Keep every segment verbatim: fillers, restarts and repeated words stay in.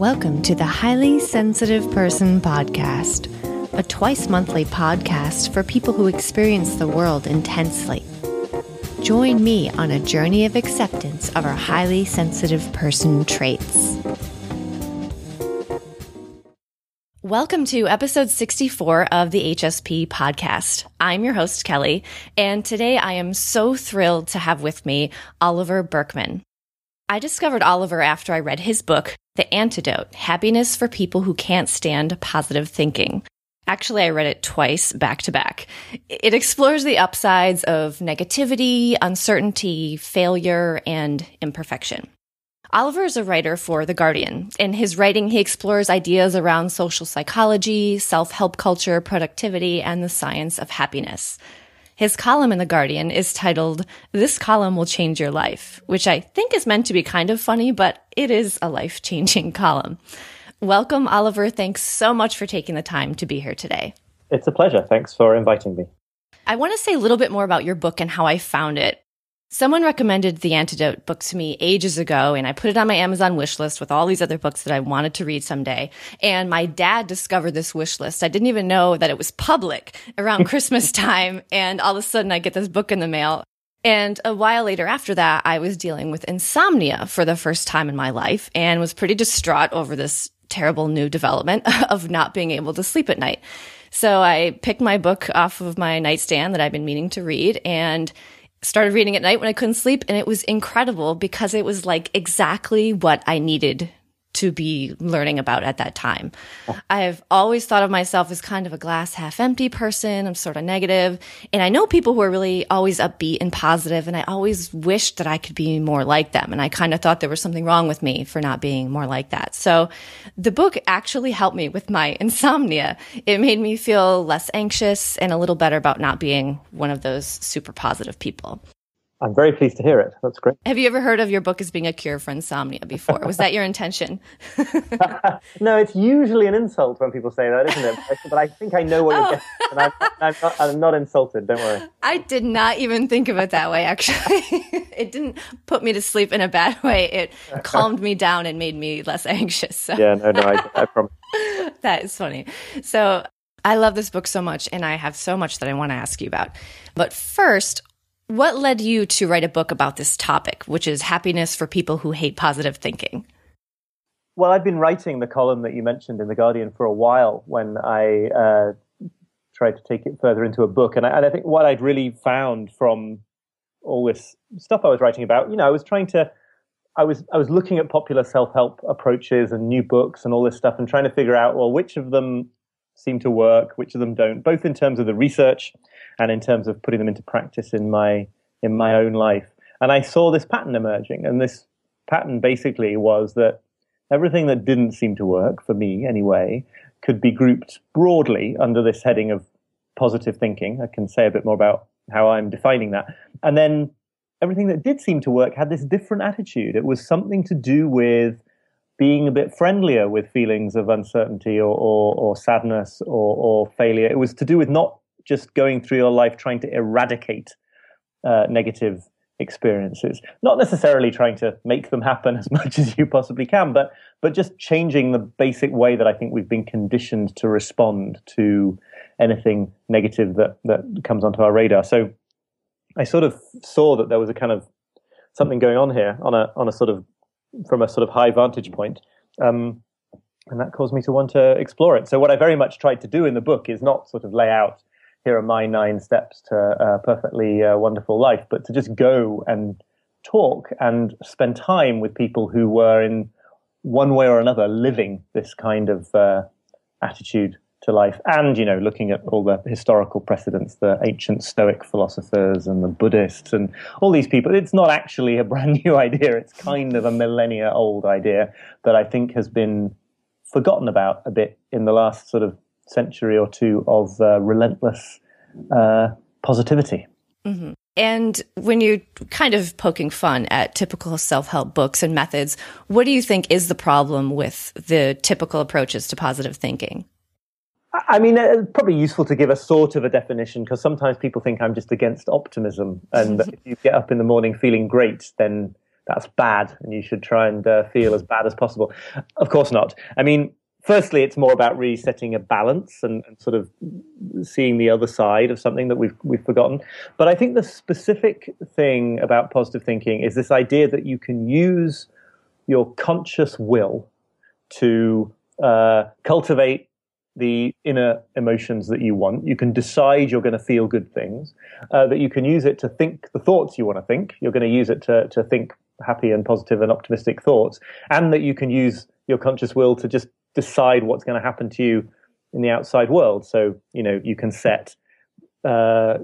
Welcome to the Highly Sensitive Person Podcast, a twice-monthly podcast for people who experience the world intensely. Join me on a journey of acceptance of our highly sensitive person traits. Welcome to episode sixty-four of the H S P podcast. I'm your host, Kelly, and today I am so thrilled to have with me Oliver Burkeman. I discovered Oliver after I read his book, The Antidote: Happiness for People Who Can't Stand Positive Thinking. Actually, I read it twice back to back. It explores the upsides of negativity, uncertainty, failure, and imperfection. Oliver is a writer for The Guardian. In his writing, he explores ideas around social psychology, self-help culture, productivity, and the science of happiness. His column in The Guardian is titled, This Column Will Change Your Life, which I think is meant to be kind of funny, but it is a life-changing column. Welcome, Oliver. Thanks so much for taking the time to be here today. It's a pleasure. Thanks for inviting me. I want to say a little bit more about your book and how I found it. Someone recommended The Antidote book to me ages ago, and I put it on my Amazon wish list with all these other books that I wanted to read someday. And my dad discovered this wish list. I didn't even know that it was public around Christmas time. And all of a sudden, I get this book in the mail. And a while later after that, I was dealing with insomnia for the first time in my life and was pretty distraught over this terrible new development of not being able to sleep at night. So I picked my book off of my nightstand that I've been meaning to read and started reading at night when I couldn't sleep, and it was incredible because it was like exactly what I needed to be learning about at that time. I've always thought of myself as kind of a glass half empty person. I'm sort of negative. And I know people who are really always upbeat and positive, and I always wished that I could be more like them. And I kind of thought there was something wrong with me for not being more like that. So the book actually helped me with my insomnia. It made me feel less anxious and a little better about not being one of those super positive people. I'm very pleased to hear it. That's great. Have you ever heard of your book as being a cure for insomnia before? Was that your intention? No, it's usually an insult when people say that, isn't it? But I think I know what oh. you're getting. And I'm, I'm, not, I'm not insulted, don't worry. I did not even think of it that way, actually. It didn't put me to sleep in a bad way. It calmed me down and made me less anxious. So. Yeah, no, no, I, I promise. That is funny. So I love this book so much, and I have so much that I want to ask you about. But first, what led you to write a book about this topic, which is happiness for people who hate positive thinking? Well, I'd been writing the column that you mentioned in The Guardian for a while when I uh, tried to take it further into a book. And I, and I think what I'd really found from all this stuff I was writing about, you know, I was trying to, I was, I was looking at popular self-help approaches and new books and all this stuff and trying to figure out, well, which of them seem to work, which of them don't, both in terms of the research and in terms of putting them into practice in my in my own life. And I saw this pattern emerging, and this pattern basically was that everything that didn't seem to work, for me anyway, could be grouped broadly under this heading of positive thinking. I can say a bit more about how I'm defining that. And then everything that did seem to work had this different attitude. It was something to do with being a bit friendlier with feelings of uncertainty or, or, or sadness or, or failure. It was to do with not just going through your life trying to eradicate uh, negative experiences, not necessarily trying to make them happen as much as you possibly can, but but just changing the basic way that I think we've been conditioned to respond to anything negative that, that comes onto our radar. So I sort of saw that there was a kind of something going on here on a on a sort of from a sort of high vantage point. Um, and that caused me to want to explore it. So what I very much tried to do in the book is not sort of lay out, here are my nine steps to a perfectly uh, wonderful life, but to just go and talk and spend time with people who were in one way or another living this kind of uh, attitude to life. And, you know, looking at all the historical precedents, the ancient Stoic philosophers and the Buddhists and all these people, it's not actually a brand new idea. It's kind of a millennia old idea that I think has been forgotten about a bit in the last sort of century or two of uh, relentless uh, positivity. Mm-hmm. And when you're kind of poking fun at typical self-help books and methods, what do you think is the problem with the typical approaches to positive thinking? I mean, it's probably useful to give a sort of a definition, because sometimes people think I'm just against optimism, and if you get up in the morning feeling great, then that's bad and you should try and uh, feel as bad as possible. Of course not. I mean, firstly, it's more about resetting a balance and, and sort of seeing the other side of something that we've we've forgotten. But I think the specific thing about positive thinking is this idea that you can use your conscious will to uh, cultivate the inner emotions that you want. You can decide you're going to feel good things, uh, that you can use it to think the thoughts you want to think. You're going to use it to, to think happy and positive and optimistic thoughts, and that you can use your conscious will to just decide what's going to happen to you in the outside world. So, you know, you can set uh,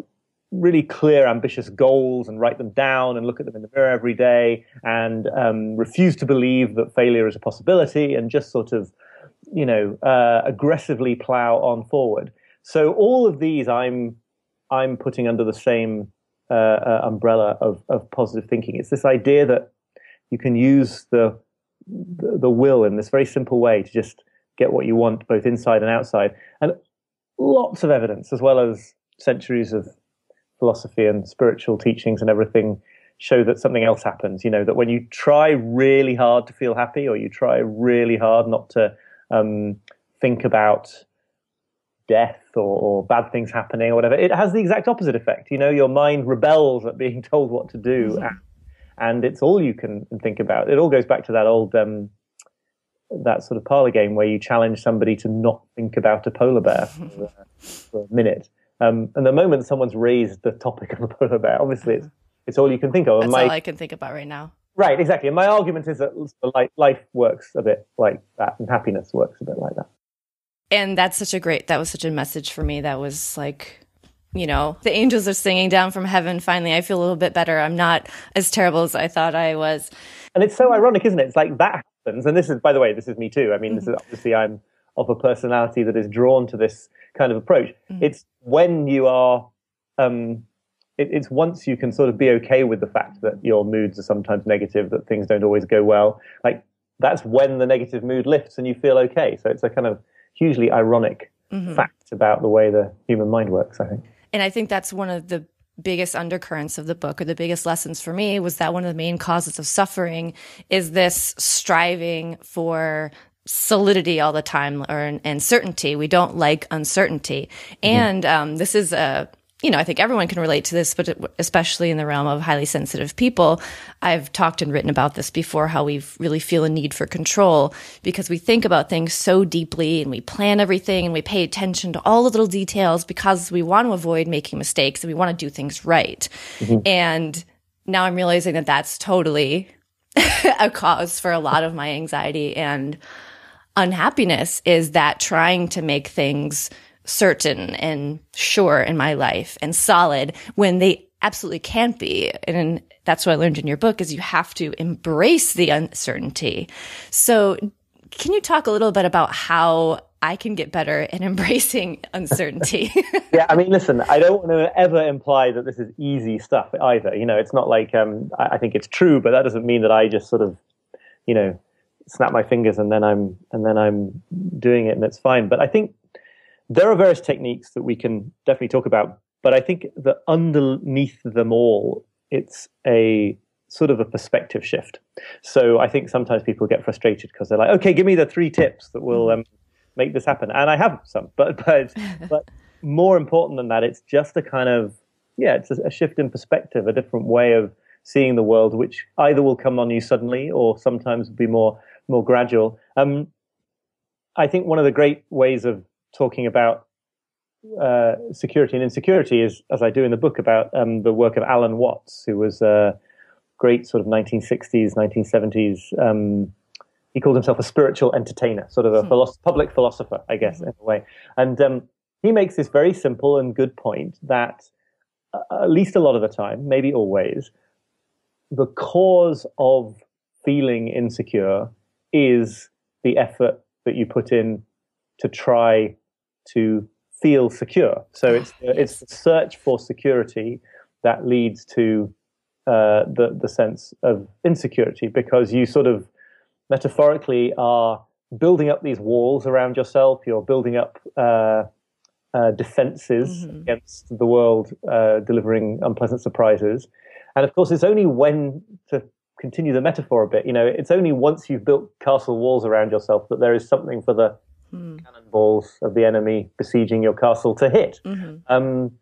really clear, ambitious goals and write them down and look at them in the mirror every day and um, refuse to believe that failure is a possibility and just sort of, you know, uh, aggressively plow on forward. So all of these I'm I'm putting under the same uh, uh, umbrella of, of positive thinking. It's this idea that you can use the the will in this very simple way to just get what you want, both inside and outside. And lots of evidence, as well as centuries of philosophy and spiritual teachings and everything, show that something else happens. You know, that when you try really hard to feel happy, or you try really hard not to um, think about death or, or bad things happening or whatever, it has the exact opposite effect. You know, your mind rebels at being told what to do. Mm-hmm. and, And it's all you can think about. It all goes back to that old, um, that sort of parlor game where you challenge somebody to not think about a polar bear for, for a minute. Um, and the moment someone's raised the topic of a polar bear, obviously it's, it's all you can think of. That's my, all I can think about right now. Right, exactly. And my argument is that life works a bit like that, and happiness works a bit like that. And that's such a great, that was such a message for me that was like, you know, the angels are singing down from heaven. Finally, I feel a little bit better. I'm not as terrible as I thought I was. And it's so ironic, isn't it? It's like that happens. And this is, by the way, this is me too. I mean, mm-hmm. this is obviously I'm of a personality that is drawn to this kind of approach. Mm-hmm. It's when you are, um, it, it's once you can sort of be okay with the fact that your moods are sometimes negative, that things don't always go well. Like that's when the negative mood lifts and you feel okay. So it's a kind of hugely ironic mm-hmm. fact about the way the human mind works, I think. And I think that's one of the biggest undercurrents of the book, or the biggest lessons for me, was that one of the main causes of suffering is this striving for solidity all the time, or and certainty. We don't like uncertainty. And um, this is a, you know, I think everyone can relate to this, but especially in the realm of highly sensitive people. I've talked and written about this before, how we really feel a need for control because we think about things so deeply and we plan everything and we pay attention to all the little details because we want to avoid making mistakes and we want to do things right. Mm-hmm. And now I'm realizing that that's totally a cause for a lot of my anxiety and unhappiness, is that trying to make things certain and sure in my life and solid when they absolutely can't be. And that's what I learned in your book, is you have to embrace the uncertainty. So can you talk a little bit about how I can get better at embracing uncertainty? Yeah, I mean, listen, I don't want to ever imply that this is easy stuff either. You know, it's not like, um, I think it's true, but that doesn't mean that I just sort of, you know, snap my fingers and then I'm, and then I'm doing it and it's fine. But I think there are various techniques that we can definitely talk about, but I think that underneath them all, it's a sort of a perspective shift. So I think sometimes people get frustrated because they're like, okay, give me the three tips that will um, make this happen. And I have some, but but, but more important than that, it's just a kind of, yeah, it's a, a shift in perspective, a different way of seeing the world, which either will come on you suddenly or sometimes will be more, more gradual. Um, I think one of the great ways of talking about uh, security and insecurity is, as I do in the book, about um, the work of Alan Watts, who was a great sort of nineteen sixties, nineteen seventies. Um, he called himself a spiritual entertainer, sort of a hmm. philosoph- public philosopher, I guess, mm-hmm. in a way. And um, he makes this very simple and good point that uh, at least a lot of the time, maybe always, the cause of feeling insecure is the effort that you put in to try to feel secure. So it's it's the search for security that leads to uh, the the sense of insecurity, because you sort of metaphorically are building up these walls around yourself. You're building up uh, uh, defenses mm-hmm. against the world, uh, delivering unpleasant surprises. And of course, it's only when to continue the metaphor a bit, you know, it's only once you've built castle walls around yourself that there is something for the mm. cannonballs of the enemy besieging your castle to hit. Mm-hmm. Um,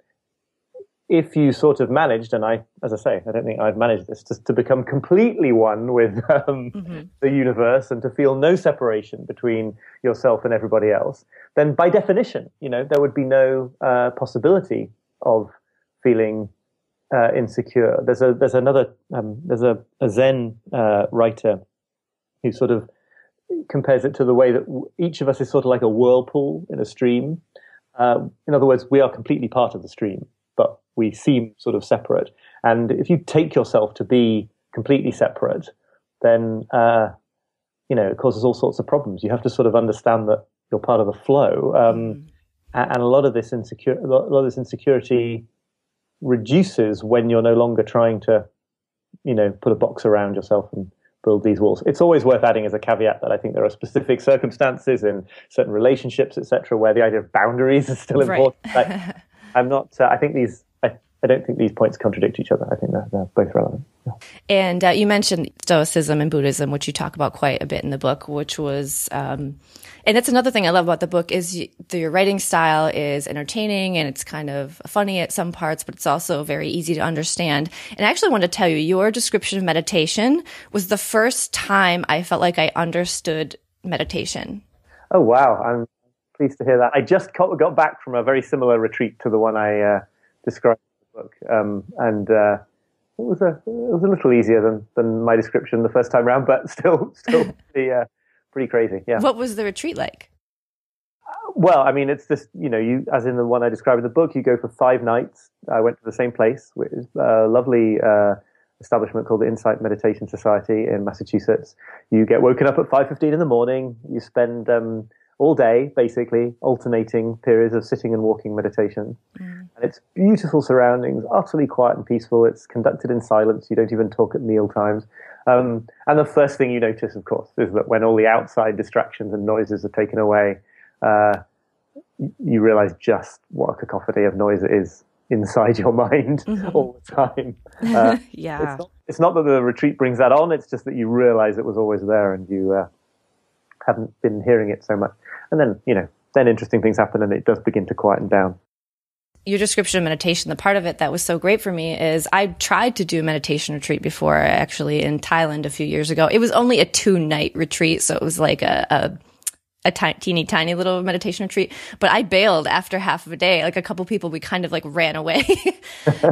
if you sort of managed, and I, as I say, I don't think I've managed this, to, to become completely one with um, mm-hmm. the universe and to feel no separation between yourself and everybody else, then by definition, you know, there would be no uh, possibility of feeling Uh, insecure. There's a there's another um, there's a, a Zen uh, writer who sort of compares it to the way that w- each of us is sort of like a whirlpool in a stream. Uh, in other words, we are completely part of the stream, but we seem sort of separate. And if you take yourself to be completely separate, then uh, you know, it causes all sorts of problems. You have to sort of understand that you're part of the flow, um, and, and a lot of this insecure a lot of this insecurity reduces when you're no longer trying to, you know, put a box around yourself and build these walls. It's always worth adding as a caveat that I think there are specific circumstances in certain relationships, et cetera, where the idea of boundaries is still important. Right. I, I'm not. Uh, I think these. I, I don't think these points contradict each other. I think they're, they're both relevant. Yeah. And uh, you mentioned Stoicism and Buddhism, which you talk about quite a bit in the book, which was, um, and that's another thing I love about the book is you, your writing style is entertaining and it's kind of funny at some parts, but it's also very easy to understand. And I actually wanted to tell you, your description of meditation was the first time I felt like I understood meditation. Oh, wow. I'm pleased to hear that. I just got back from a very similar retreat to the one I uh, described in the book. Um, and, uh, It was a it was a little easier than, than my description the first time round, but still still pretty, uh, pretty crazy. Yeah. What was the retreat like? Uh, well, I mean, it's just, you know, you as in the one I described in the book, you go for five nights. I went to the same place, which is a lovely uh, establishment called the Insight Meditation Society in Massachusetts. You get woken up at five fifteen in the morning. You spend um, all day basically alternating periods of sitting and walking meditation. Mm. And it's beautiful surroundings, utterly quiet and peaceful. It's conducted in silence. You don't even talk at meal times. Um, and the first thing you notice, of course, is that when all the outside distractions and noises are taken away, uh, you realize just what a cacophony of noise it is inside your mind mm-hmm. all the time. Uh, yeah. It's not, it's not that the retreat brings that on. It's just that you realize it was always there and you uh, haven't been hearing it so much. And then, you know, then interesting things happen and it does begin to quieten down. Your description of meditation, the part of it that was so great for me is I tried to do a meditation retreat before, actually, in Thailand a few years ago. It was only a two-night retreat, so it was like a... a a t- teeny tiny little meditation retreat, but I bailed after half of a day. Like a couple people, we kind of like ran away.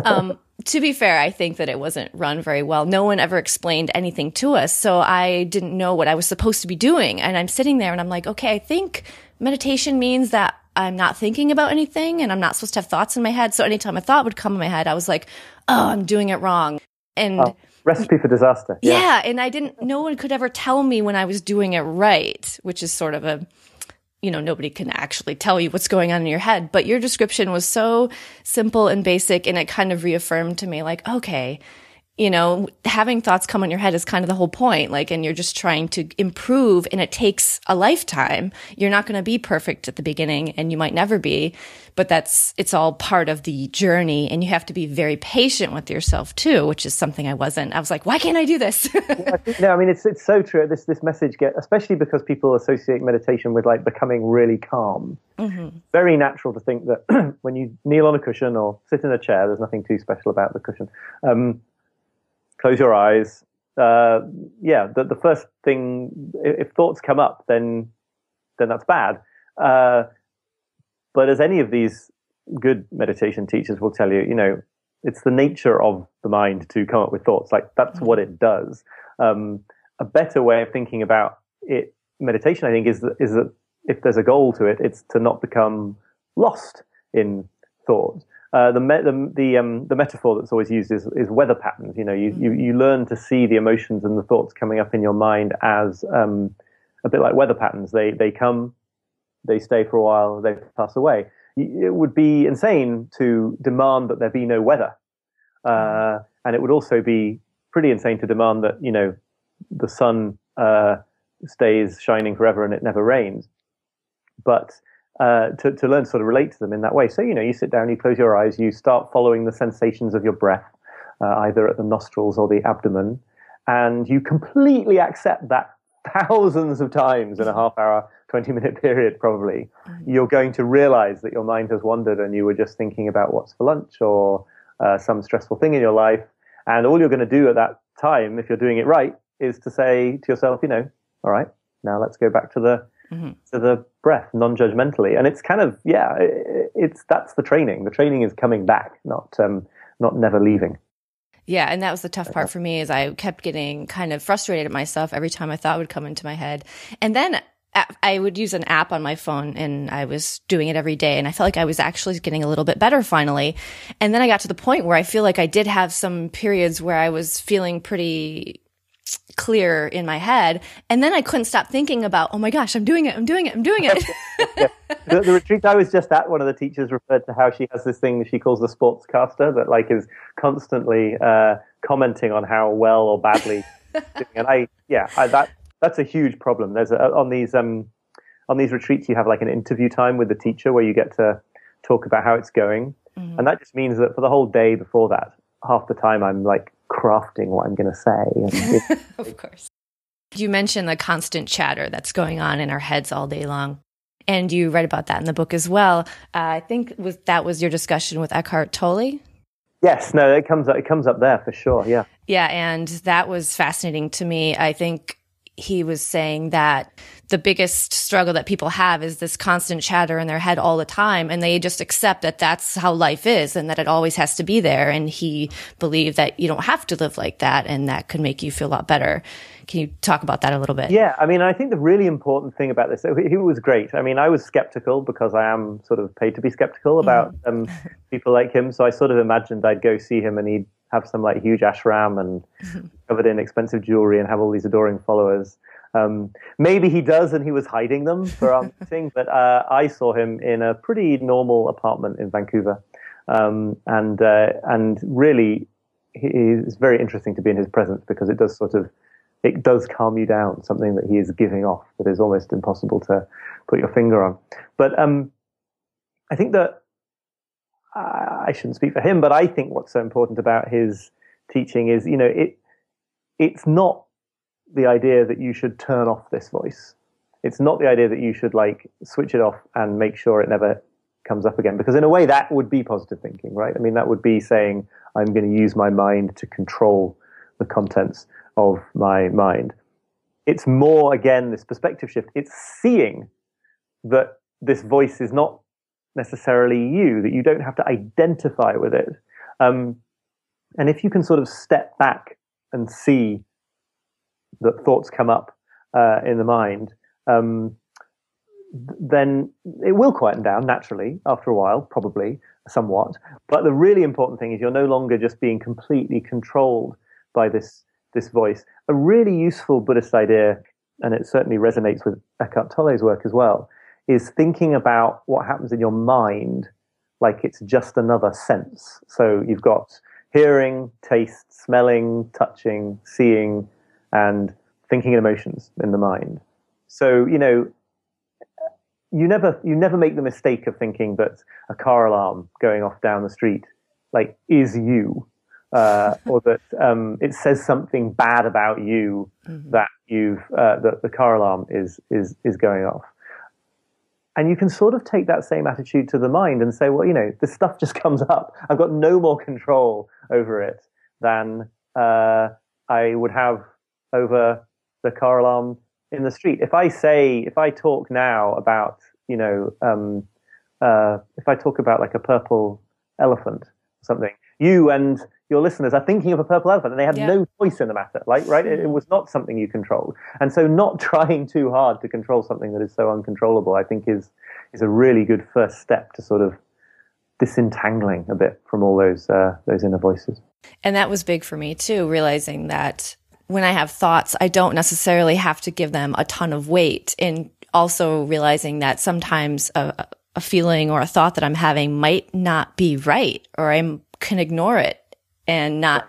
um, to be fair, I think that it wasn't run very well. No one ever explained anything to us. So I didn't know what I was supposed to be doing. And I'm sitting there and I'm like, okay, I think meditation means that I'm not thinking about anything and I'm not supposed to have thoughts in my head. So anytime a thought would come in my head, I was like, oh, I'm doing it wrong. And oh. Recipe for disaster. Yeah. yeah, and I didn't, no one could ever tell me when I was doing it right, which is sort of a, you know, nobody can actually tell you what's going on in your head. But your description was so simple and basic, and it kind of reaffirmed to me, like, okay, you know, having thoughts come in your head is kind of the whole point, like, and you're just trying to improve, and it takes a lifetime. You're not going to be perfect at the beginning, and you might never be, but that's, it's all part of the journey, and you have to be very patient with yourself too, which is something I wasn't. I was like, why can't I do this? yeah, I think, no, I mean, it's it's so true. This this message gets, especially because people associate meditation with like becoming really calm. Mm-hmm. Very natural to think that when you kneel on a cushion or sit in a chair, there's nothing too special about the cushion. Um, Close your eyes. Uh, yeah, the, the first thing, if thoughts come up, then then that's bad. Uh, but as any of these good meditation teachers will tell you, you know, it's the nature of the mind to come up with thoughts. Like, that's what it does. Um, a better way of thinking about it, meditation, I think, is that, is that if there's a goal to it, it's to not become lost in thought. Uh, the me- the the, um, the metaphor that's always used is, is weather patterns. You know, you, you you learn to see the emotions and the thoughts coming up in your mind as um, a bit like weather patterns. They they come, they stay for a while, they pass away. It would be insane to demand that there be no weather, uh, and it would also be pretty insane to demand that, you know, the sun uh, stays shining forever and it never rains. But Uh, to, to learn to sort of relate to them in that way. So, you know, you sit down, you close your eyes, you start following the sensations of your breath, uh, either at the nostrils or the abdomen, and you completely accept that thousands of times in a half hour, twenty minute period probably, you're going to realize that your mind has wandered and you were just thinking about what's for lunch or uh, some stressful thing in your life. And all you're going to do at that time, if you're doing it right, is to say to yourself, you know, all right, now let's go back to the mm-hmm. to the breath non-judgmentally. And it's kind of, yeah, it's that's the training. The training is coming back, not um, not never leaving. Yeah, and that was the tough part for me, is I kept getting kind of frustrated at myself every time a thought would come into my head. And then I would use an app on my phone, and I was doing it every day, and I felt like I was actually getting a little bit better finally. And then I got to the point where I feel like I did have some periods where I was feeling pretty clear in my head, and then I couldn't stop thinking about, oh my gosh, I'm doing it, I'm doing it, I'm doing it. Yeah. the, the retreat I was just at, one of the teachers referred to how she has this thing that she calls the sportscaster that like is constantly uh, commenting on how well or badly doing. And I, yeah, I, that that's a huge problem. There's a, on these um, on these retreats you have like an interview time with the teacher where you get to talk about how it's going, mm-hmm. and that just means that for the whole day before that, half the time I'm like crafting what I'm going to say. Of course. You mentioned the constant chatter that's going on in our heads all day long. And you write about that in the book as well. Uh, I think was, that was your discussion with Eckhart Tolle? Yes. No, it comes, it comes up there for sure. Yeah. Yeah. And that was fascinating to me. I think he was saying that the biggest struggle that people have is this constant chatter in their head all the time. And they just accept that that's how life is and that it always has to be there. And he believed that you don't have to live like that, and that could make you feel a lot better. Can you talk about that a little bit? Yeah. I mean, I think the really important thing about this, he was great. I mean, I was skeptical because I am sort of paid to be skeptical about mm-hmm. um, people like him. So I sort of imagined I'd go see him and he'd have some like huge ashram and mm-hmm. covered in expensive jewelry and have all these adoring followers. Um, maybe he does, and he was hiding them for our meeting. But uh, I saw him in a pretty normal apartment in Vancouver, um, and uh, and really, he, it's very interesting to be in his presence because it does sort of it does calm you down. Something that he is giving off that is almost impossible to put your finger on. But um, I think that. I shouldn't speak for him, but I think what's so important about his teaching is, you know, it it's not the idea that you should turn off this voice. It's not the idea that you should like switch it off and make sure it never comes up again, because in a way that would be positive thinking, right? I mean, that would be saying, I'm going to use my mind to control the contents of my mind. It's more, again, this perspective shift. It's seeing that this voice is not necessarily you, that you don't have to identify with it. Um, and if you can sort of step back and see that thoughts come up uh, in the mind, um, then it will quieten down naturally after a while, probably somewhat. But the really important thing is you're no longer just being completely controlled by this, this voice. A really useful Buddhist idea, and it certainly resonates with Eckhart Tolle's work as well, is thinking about what happens in your mind like it's just another sense. So you've got hearing, taste, smelling, touching, seeing, and thinking and emotions in the mind. So, you know, you never you never make the mistake of thinking that a car alarm going off down the street like is you, uh, or that um, it says something bad about you mm-hmm. that you've uh, that the car alarm is is is going off. And you can sort of take that same attitude to the mind and say, well, you know, this stuff just comes up. I've got no more control over it than uh, I would have over the car alarm in the street. If I say, if I talk now about, you know, um, uh, if I talk about like a purple elephant or something, you and your listeners are thinking of a purple elephant, and they have yeah. no voice in the matter, like, right? It, it was not something you controlled. And so not trying too hard to control something that is so uncontrollable, I think is is a really good first step to sort of disentangling a bit from all those uh, those inner voices. And that was big for me too, realizing that when I have thoughts, I don't necessarily have to give them a ton of weight, and also realizing that sometimes a, a feeling or a thought that I'm having might not be right, or I can ignore it. And not,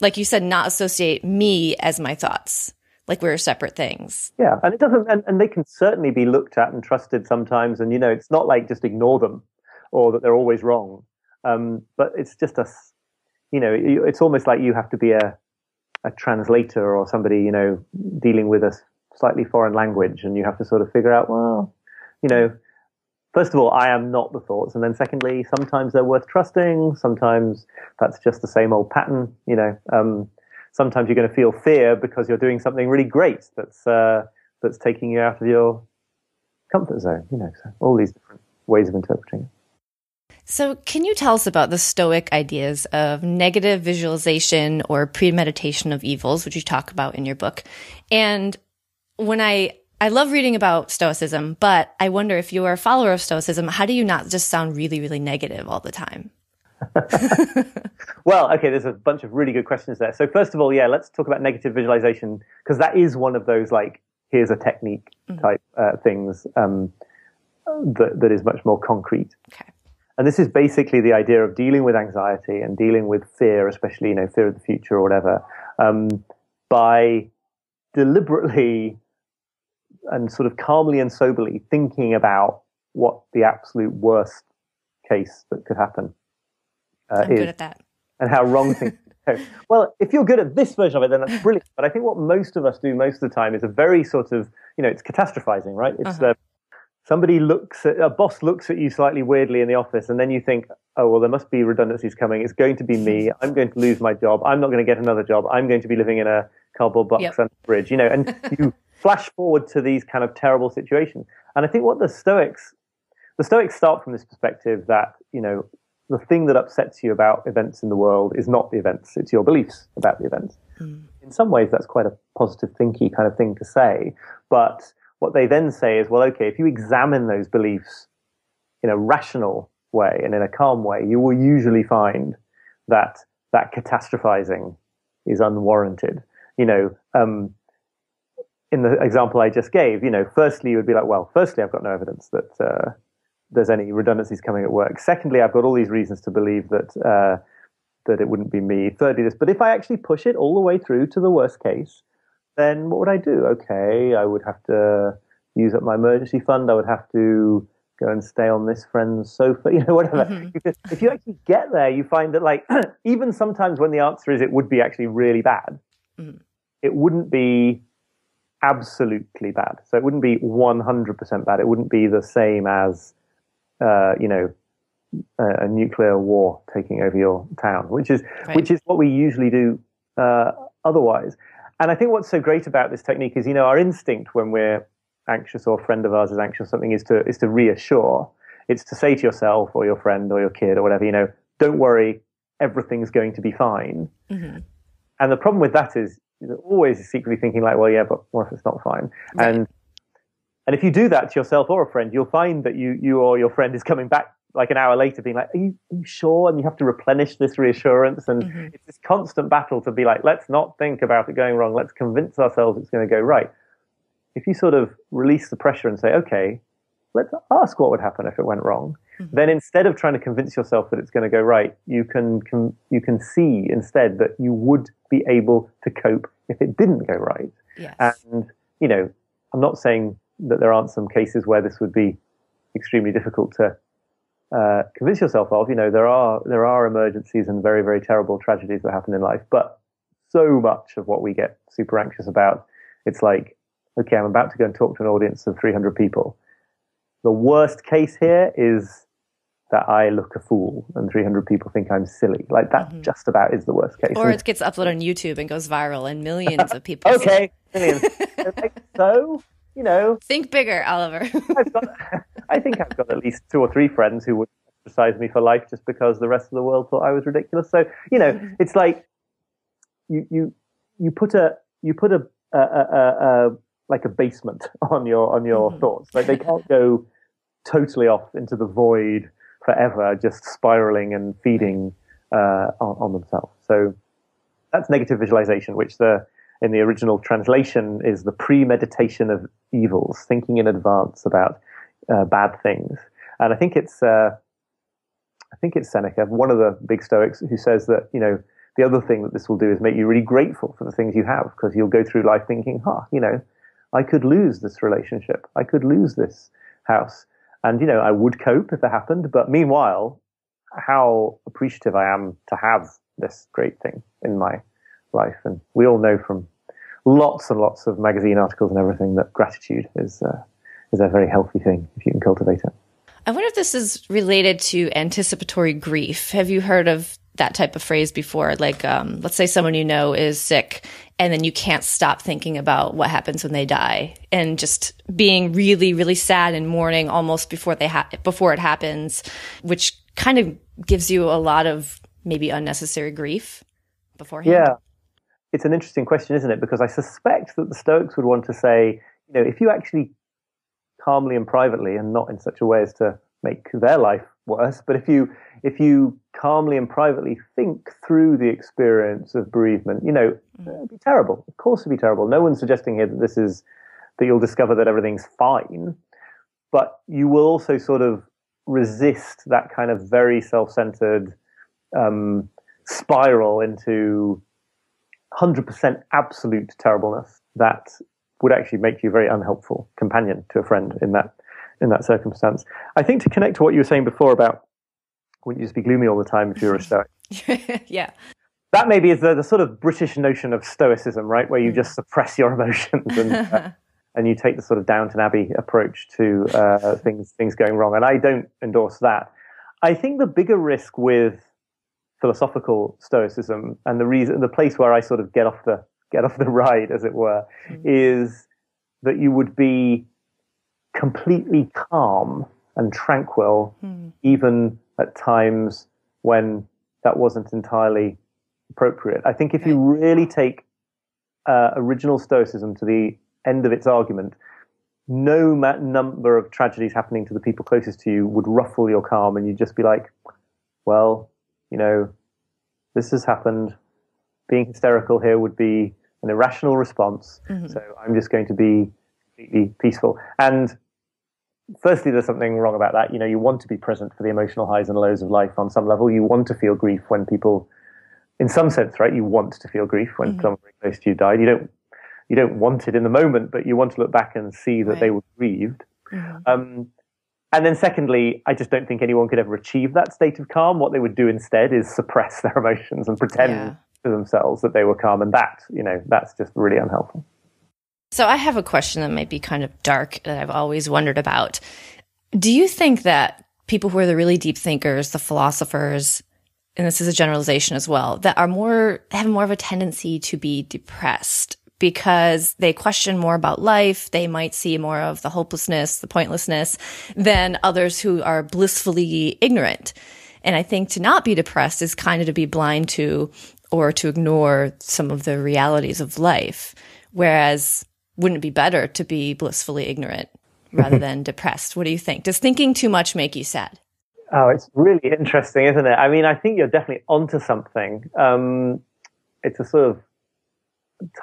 like you said, not associate me as my thoughts, like we're separate things. Yeah, and it doesn't, and, and they can certainly be looked at and trusted sometimes. And you know, it's not like just ignore them or that they're always wrong. Um, but it's just us, you know, it, it's almost like you have to be a a translator or somebody, you know, dealing with a slightly foreign language, and you have to sort of figure out, well, you know, first of all, I am not the thoughts. And then secondly, sometimes they're worth trusting. Sometimes that's just the same old pattern, you know. Um, sometimes you're going to feel fear because you're doing something really great that's uh, that's taking you out of your comfort zone, you know. So all these different ways of interpreting it. So can you tell us about the Stoic ideas of negative visualization or premeditation of evils, which you talk about in your book? And when I... I love reading about Stoicism, but I wonder if you are a follower of Stoicism, how do you not just sound really, really negative all the time? Well, okay, there's a bunch of really good questions there. So first of all, yeah, let's talk about negative visualization, because that is one of those, like, here's a technique type mm-hmm. uh, things um, that, that is much more concrete. Okay. And this is basically the idea of dealing with anxiety and dealing with fear, especially, you know, fear of the future or whatever, um, by deliberately and sort of calmly and soberly thinking about what the absolute worst case that could happen uh, I'm is. Good at that. And how wrong things go. Well, if you're good at this version of it, then that's brilliant. But I think what most of us do most of the time is a very sort of, you know, it's catastrophizing, right? It's uh-huh. uh, somebody looks at, a boss looks at you slightly weirdly in the office, and then you think, oh, well, there must be redundancies coming. It's going to be me. I'm going to lose my job. I'm not going to get another job. I'm going to be living in a cardboard box yep. under a bridge, you know, and you... flash forward to these kind of terrible situations. And I think what the Stoics, the Stoics start from this perspective that, you know, the thing that upsets you about events in the world is not the events, it's your beliefs about the events. Mm. In some ways, that's quite a positive thinky kind of thing to say. But what they then say is, well, okay, if you examine those beliefs in a rational way and in a calm way, you will usually find that that catastrophizing is unwarranted. You know, um, in the example I just gave, you know, firstly, you would be like, well, firstly, I've got no evidence that uh, there's any redundancies coming at work. Secondly, I've got all these reasons to believe that uh, that it wouldn't be me. Thirdly, this. But if I actually push it all the way through to the worst case, then what would I do? Okay, I would have to use up my emergency fund. I would have to go and stay on this friend's sofa, you know, whatever. Mm-hmm. Because if you actually get there, you find that, like, even sometimes when the answer is it would be actually really bad, mm-hmm. it wouldn't be absolutely bad. So it wouldn't be one hundred percent bad. It wouldn't be the same as, uh, you know, a, a nuclear war taking over your town, which is right. which is what we usually do uh, otherwise. And I think what's so great about this technique is, you know, our instinct when we're anxious or a friend of ours is anxious, something is to is to reassure. It's to say to yourself or your friend or your kid or whatever, you know, don't worry, everything's going to be fine. Mm-hmm. And the problem with that is, you're always secretly thinking like, well, yeah, but what if it's not fine? Right. And and if you do that to yourself or a friend, you'll find that you you or your friend is coming back like an hour later being like, are you, are you sure? And you have to replenish this reassurance. And mm-hmm. it's this constant battle to be like, let's not think about it going wrong. Let's convince ourselves it's going to go right. If you sort of release the pressure and say, okay, let's ask what would happen if it went wrong. Mm-hmm. Then instead of trying to convince yourself that it's going to go right, you can, can you can see instead that you would be able to cope if it didn't go right. Yes. And, you know, I'm not saying that there aren't some cases where this would be extremely difficult to uh, convince yourself of. You know, there are there are emergencies and very, very terrible tragedies that happen in life. But so much of what we get super anxious about, it's like, okay, I'm about to go and talk to an audience of three hundred people. The worst case here is that I look a fool and three hundred people think I'm silly. Like, that mm-hmm. just about is the worst case. Or it gets uploaded on YouTube and goes viral and millions of people. Okay, millions. So, you know. Think bigger, Oliver. I've got, I think I've got at least two or three friends who would criticize me for life just because the rest of the world thought I was ridiculous. So, you know, it's like you you you put a you put a a a, a like a basement on your on your mm-hmm. thoughts. Like, they can't go totally off into the void forever, just spiraling and feeding uh, on, on themselves. So that's negative visualization, which the in the original translation is the premeditation of evils, thinking in advance about uh, bad things. And I think it's uh, I think it's Seneca, one of the big Stoics, who says that, you know, the other thing that this will do is make you really grateful for the things you have, because you'll go through life thinking, huh, you know, I could lose this relationship. I could lose this house. And, you know, I would cope if it happened. But meanwhile, how appreciative I am to have this great thing in my life. And we all know from lots and lots of magazine articles and everything that gratitude is uh, is a very healthy thing if you can cultivate it. I wonder if this is related to anticipatory grief. Have you heard of that type of phrase before? Like, um, let's say someone you know is sick, and then you can't stop thinking about what happens when they die, and just being really, really sad and mourning almost before they ha- before it happens, which kind of gives you a lot of maybe unnecessary grief beforehand. Yeah, it's an interesting question, isn't it? Because I suspect that the Stoics would want to say, you know, if you actually calmly and privately, and not in such a way as to make their life worse, but if you if you calmly and privately think through the experience of bereavement, you know, it'd be terrible. Of course it'd be terrible. No one's suggesting here that this is, that you'll discover that everything's fine, but you will also sort of resist that kind of very self-centered um, spiral into one hundred percent absolute terribleness that would actually make you a very unhelpful companion to a friend in that in that circumstance. I think to connect to what you were saying before about wouldn't you just be gloomy all the time if you were a Stoic? Yeah. That maybe is the, the sort of British notion of Stoicism, right? Where you mm. just suppress your emotions and uh, and you take the sort of Downton Abbey approach to uh, things things going wrong. And I don't endorse that. I think the bigger risk with philosophical Stoicism, and the reason, the place where I sort of get off the get off the ride, as it were, mm. is that you would be completely calm and tranquil, mm. even at times when that wasn't entirely appropriate. I think if okay. you really take uh, original Stoicism to the end of its argument, no ma- number of tragedies happening to the people closest to you would ruffle your calm, and you'd just be like, well, you know, this has happened. Being hysterical here would be an irrational response, mm-hmm. so I'm just going to be completely peaceful. And firstly, there's something wrong about that. You know, you want to be present for the emotional highs and lows of life on some level. You want to feel grief when people, in some sense, right, you want to feel grief when mm-hmm. someone close to you died. You don't you don't want it in the moment, but you want to look back and see that right. they were grieved. Mm-hmm. Um, and then secondly, I just don't think anyone could ever achieve that state of calm. What they would do instead is suppress their emotions and pretend yeah. to themselves that they were calm, and that, you know, that's just really unhelpful. So I have a question that might be kind of dark that I've always wondered about. Do you think that people who are the really deep thinkers, the philosophers, and this is a generalization as well, that are more, have more of a tendency to be depressed because they question more about life, they might see more of the hopelessness, the pointlessness, than others who are blissfully ignorant? And I think to not be depressed is kind of to be blind to or to ignore some of the realities of life, whereas wouldn't it be better to be blissfully ignorant rather than depressed? What do you think? Does thinking too much make you sad? Oh, it's really interesting, isn't it? I mean, I think you're definitely onto something. Um, it's a sort of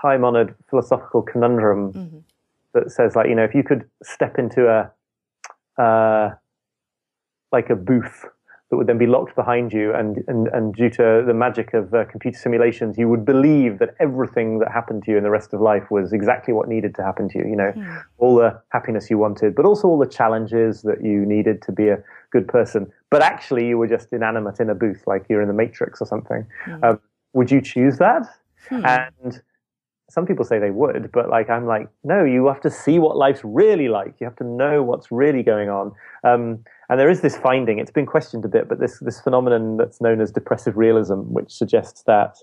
time-honored philosophical conundrum mm-hmm. that says, like, you know, if you could step into a uh, like a booth that would then be locked behind you, and and, and due to the magic of uh, computer simulations, you would believe that everything that happened to you in the rest of life was exactly what needed to happen to you, you know, yeah. all the happiness you wanted, but also all the challenges that you needed to be a good person. But actually, you were just inanimate in a booth, like you're in the Matrix or something. Mm. Um, would you choose that? Hmm. And some people say they would, but like I'm like, no, you have to see what life's really like. You have to know what's really going on. Um, and there is this finding, it's been questioned a bit, but this this phenomenon that's known as depressive realism, which suggests that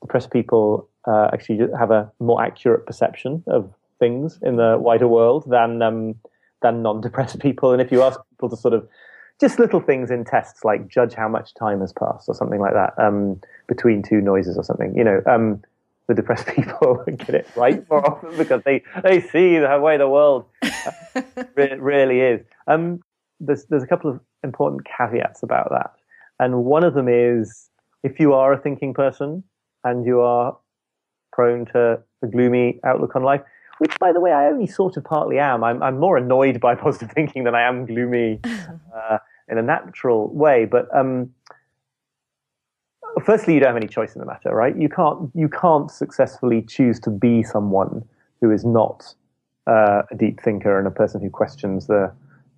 depressed people uh, actually have a more accurate perception of things in the wider world than um, than non-depressed people. And if you ask people to sort of just little things in tests, like judge how much time has passed or something like that, um, between two noises or something, you know, um, the depressed people get it right more often because they, they see the way the world uh, re- really is. Um, there's, there's a couple of important caveats about that. And one of them is, if you are a thinking person and you are prone to a gloomy outlook on life, which, by the way, I only sort of partly am. I'm, I'm more annoyed by positive thinking than I am gloomy uh, in a natural way. But um, firstly, you don't have any choice in the matter, right? You can't you can't successfully choose to be someone who is not uh, a deep thinker and a person who questions the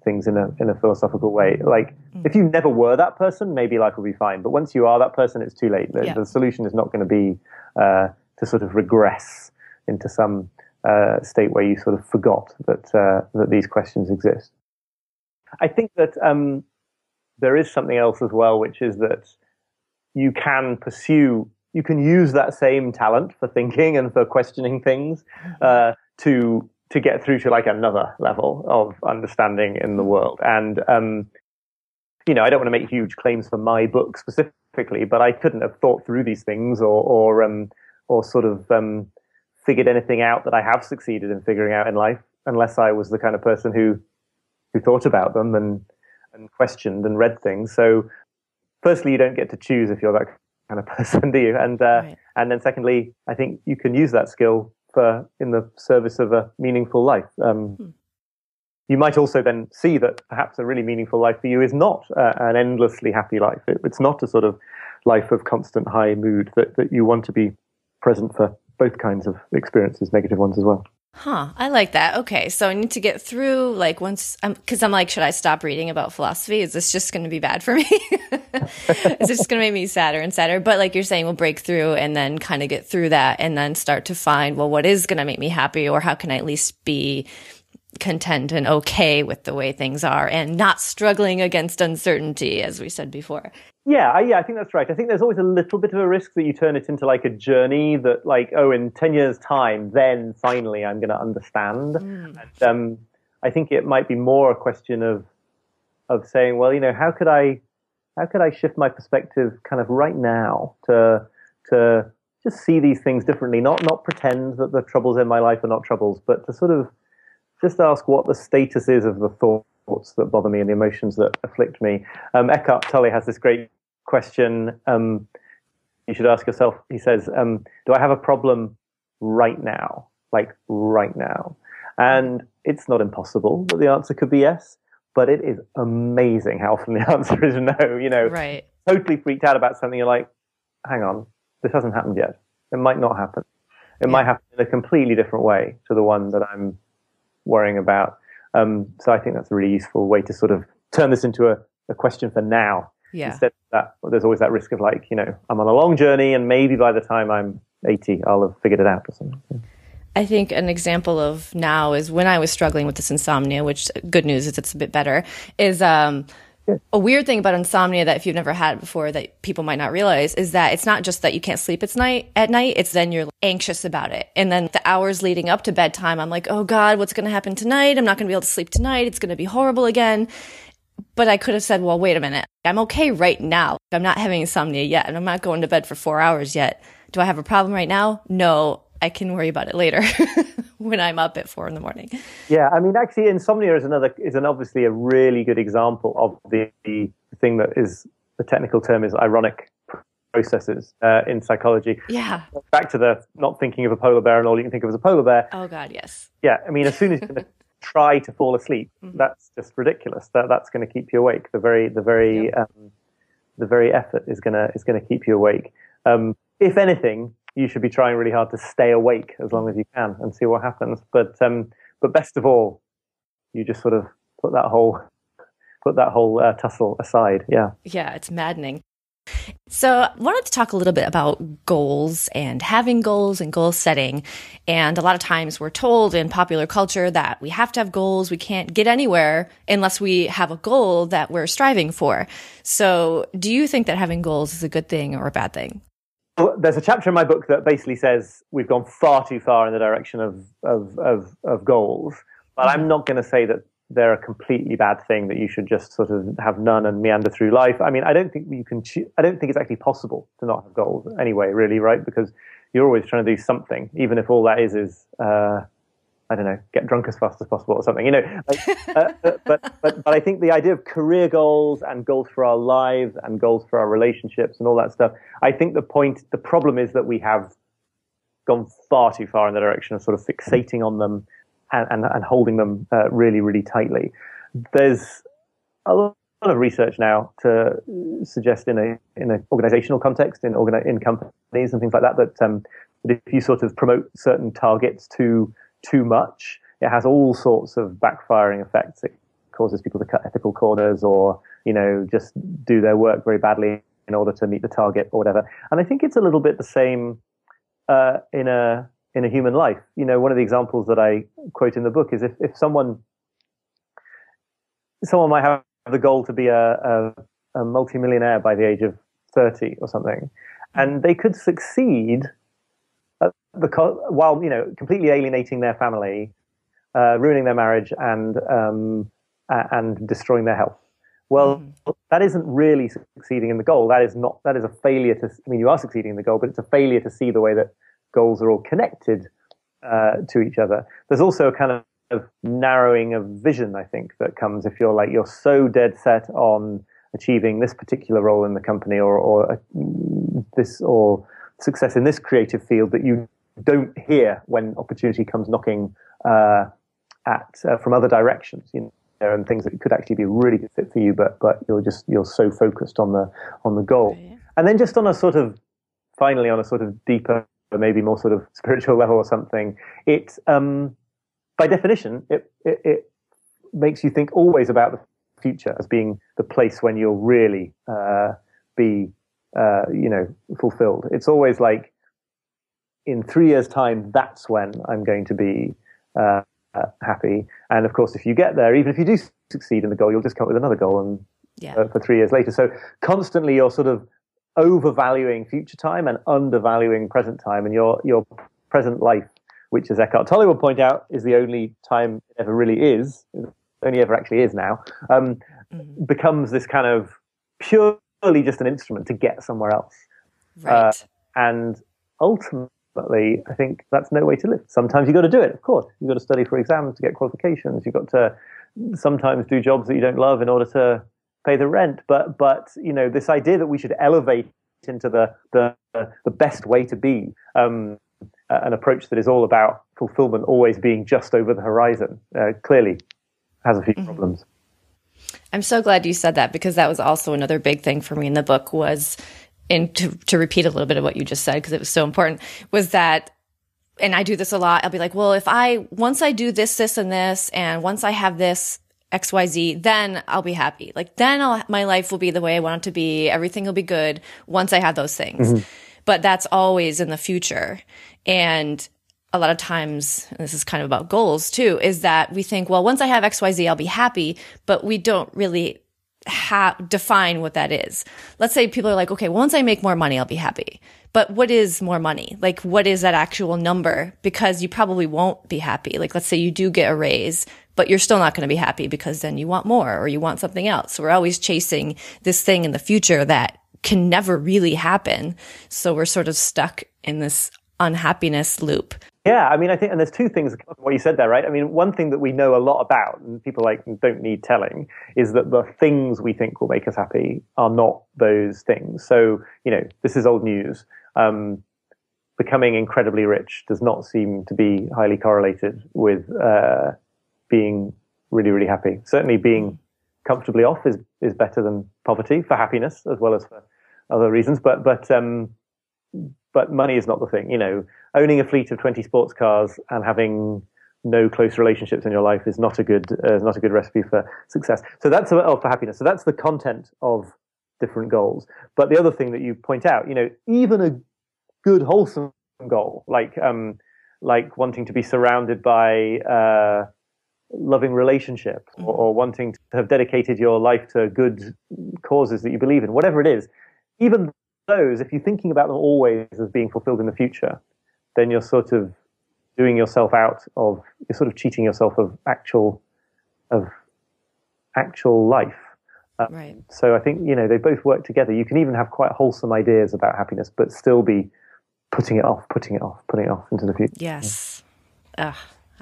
things in a in a philosophical way. Like, mm. if you never were that person, maybe life will be fine. But once you are that person, it's too late. The, yeah. the solution is not going to be uh, to sort of regress into some uh, state where you sort of forgot that uh, that these questions exist. I think that um, there is something else as well, which is that you can pursue, you can use that same talent for thinking and for questioning things uh, to to get through to like another level of understanding in the world. And um, you know, I don't want to make huge claims for my book specifically, but I couldn't have thought through these things or or um, or sort of um, figured anything out that I have succeeded in figuring out in life unless I was the kind of person who who thought about them and and questioned and read things. So, firstly, you don't get to choose if you're that kind of person, do you? And uh, right. and then secondly, I think you can use that skill for in the service of a meaningful life. Um, hmm. You might also then see that perhaps a really meaningful life for you is not uh, an endlessly happy life. It, it's not a sort of life of constant high mood, that, that you want to be present for both kinds of experiences, negative ones as well. Huh. I like that. Okay. So I need to get through, like, once I'm, cause I'm like, should I stop reading about philosophy? Is this just going to be bad for me? Is it just going to make me sadder and sadder? But like you're saying, we'll break through and then kind of get through that and then start to find, well, what is going to make me happy, or how can I at least be content and okay with the way things are and not struggling against uncertainty, as we said before. Yeah, yeah, I think that's right. I think there's always a little bit of a risk that you turn it into like a journey that like, oh, in ten years' time, then finally I'm going to understand. Mm. And um, I think it might be more a question of of saying, well, you know, how could I how could I shift my perspective kind of right now to to just see these things differently, not not pretend that the troubles in my life are not troubles, but to sort of just ask what the status is of the thought. Thoughts that bother me and the emotions that afflict me. Um, Eckhart Tolle has this great question. Um, you should ask yourself, he says, um, do I have a problem right now? Like right now. And it's not impossible that the answer could be yes, but it is amazing how often the answer is no. You know, right. Totally freaked out about something. You're like, hang on, this hasn't happened yet. It might not happen. It yeah. might happen in a completely different way to the one that I'm worrying about. Um, so I think that's a really useful way to sort of turn this into a, a question for now. Yeah. Instead of that, well, there's always that risk of like, you know, I'm on a long journey and maybe by the time I'm eighty, I'll have figured it out or something. Yeah. I think an example of now is when I was struggling with this insomnia, which good news is it's a bit better, is um, yeah. a weird thing about insomnia that if you've never had it before that people might not realize is that it's not just that you can't sleep at night, at night, it's then you're anxious about it. And then the hours leading up to bedtime, I'm like, oh God, what's going to happen tonight? I'm not going to be able to sleep tonight. It's going to be horrible again. But I could have said, well, wait a minute. I'm okay right now. I'm not having insomnia yet, and I'm not going to bed for four hours yet. Do I have a problem right now? No, I can worry about it later when I'm up at four in the morning. Yeah, I mean, actually, insomnia is another is an obviously a really good example of the, the thing that is the technical term is ironic processes uh, in psychology. Yeah. Back to the not thinking of a polar bear and all you can think of as a polar bear. Oh God, yes. Yeah, I mean, as soon as you're going to try to fall asleep, mm-hmm. that's just ridiculous. That that's going to keep you awake. The very the very yep. um, the very effort is gonna is gonna keep you awake. Um, if anything, you should be trying really hard to stay awake as long as you can and see what happens. But um, but best of all, you just sort of put that whole put that whole uh, tussle aside. Yeah, yeah, it's maddening. So I wanted to talk a little bit about goals and having goals and goal setting. And a lot of times we're told in popular culture that we have to have goals. We can't get anywhere unless we have a goal that we're striving for. So do you think that having goals is a good thing or a bad thing? Well, there's a chapter in my book that basically says we've gone far too far in the direction of of, of, of goals. But I'm not going to say that they're a completely bad thing, that you should just sort of have none and meander through life. I mean, I don't think you can. Cho- I don't think it's actually possible to not have goals anyway, really, right? Because you're always trying to do something, even if all that is is uh, I don't know, get drunk as fast as possible or something, you know. Like, uh, but, but but but I think the idea of career goals and goals for our lives and goals for our relationships and all that stuff. I think the point, the problem is that we have gone far too far in the direction of sort of fixating on them. And, and, and holding them uh, really, really tightly. There's a lot of research now to suggest in a in an organizational context, in organ in companies and things like that, that, um, that if you sort of promote certain targets too too much, it has all sorts of backfiring effects. It causes people to cut ethical corners, or you know, just do their work very badly in order to meet the target or whatever. And I think it's a little bit the same uh, in a in a human life. You know, one of the examples that I quote in the book is if, if someone someone might have the goal to be a, a, a multimillionaire by the age of thirty or something, and they could succeed at the co- while, you know, completely alienating their family, uh, ruining their marriage, and um, and destroying their health. Well, mm-hmm. that isn't really succeeding in the goal. That is not. That is a failure to. I mean, you are succeeding in the goal, but it's a failure to see the way that goals are all connected uh, to each other. There's also a kind of narrowing of vision, I think, that comes if you're like you're so dead set on achieving this particular role in the company, or or a, this or success in this creative field, that you don't hear when opportunity comes knocking uh, at uh, from other directions. You know? And things that could actually be really good fit for you, but but you're just you're so focused on the on the goal. Oh, yeah. And then just on a sort of finally on a sort of deeper, maybe more sort of spiritual level or something, it um, by definition it, it it makes you think always about the future as being the place when you'll really uh, be uh, you know fulfilled. It's always like in three years' time, that's when I'm going to be. Uh, Uh, happy. And of course, if you get there, even if you do succeed in the goal, you'll just come up with another goal and yeah. uh, for three years later. So constantly you're sort of overvaluing future time and undervaluing present time, and your your present life, which as Eckhart Tolle will point out is the only time it ever really is, only ever actually is now, um, mm-hmm. becomes this kind of purely just an instrument to get somewhere else. Right. Uh, and ultimately I think that's no way to live. Sometimes you've got to do it, of course. You've got to study for exams to get qualifications. You've got to sometimes do jobs that you don't love in order to pay the rent. But, but you know, this idea that we should elevate into the the, the best way to be, um, uh, an approach that is all about fulfillment always being just over the horizon, uh, clearly has a few mm-hmm. problems. I'm so glad you said that, because that was also another big thing for me in the book was – and to, to repeat a little bit of what you just said, because it was so important, was that, and I do this a lot, I'll be like, well, if I, once I do this, this, and this, and once I have this X Y Z, then I'll be happy. Like, then I'll, my life will be the way I want it to be. Everything will be good once I have those things. Mm-hmm. But that's always in the future. And a lot of times, and this is kind of about goals too, is that we think, well, once I have X Y Z, I'll be happy, but we don't really Ha- define what that is. Let's say people are like, okay, well, once I make more money, I'll be happy. But what is more money? Like, what is that actual number? Because you probably won't be happy. Like, let's say you do get a raise, but you're still not going to be happy because then you want more or you want something else. So we're always chasing this thing in the future that can never really happen. So we're sort of stuck in this unhappiness loop. Yeah, I mean, I think, and there's two things, what you said there, right? I mean, one thing that we know a lot about, and people like don't need telling, is that the things we think will make us happy are not those things. So, you know, this is old news. Um, becoming incredibly rich does not seem to be highly correlated with uh, being really, really happy. Certainly being comfortably off is, is better than poverty for happiness, as well as for other reasons. But, but, um, But money is not the thing. You know, owning a fleet of twenty sports cars and having no close relationships in your life is not a good uh, is not a good recipe for success. So that's oh, for happiness. So that's the content of different goals. But the other thing that you point out, you know, even a good wholesome goal, like um, like wanting to be surrounded by uh, loving relationships, or, or wanting to have dedicated your life to good causes that you believe in, whatever it is, even those, if you're thinking about them always as being fulfilled in the future, then you're sort of doing yourself out of, you're sort of cheating yourself of actual, of actual life. Um, right. So I think, you know, they both work together. You can even have quite wholesome ideas about happiness, but still be putting it off, putting it off, putting it off into the future. Yes. Ugh,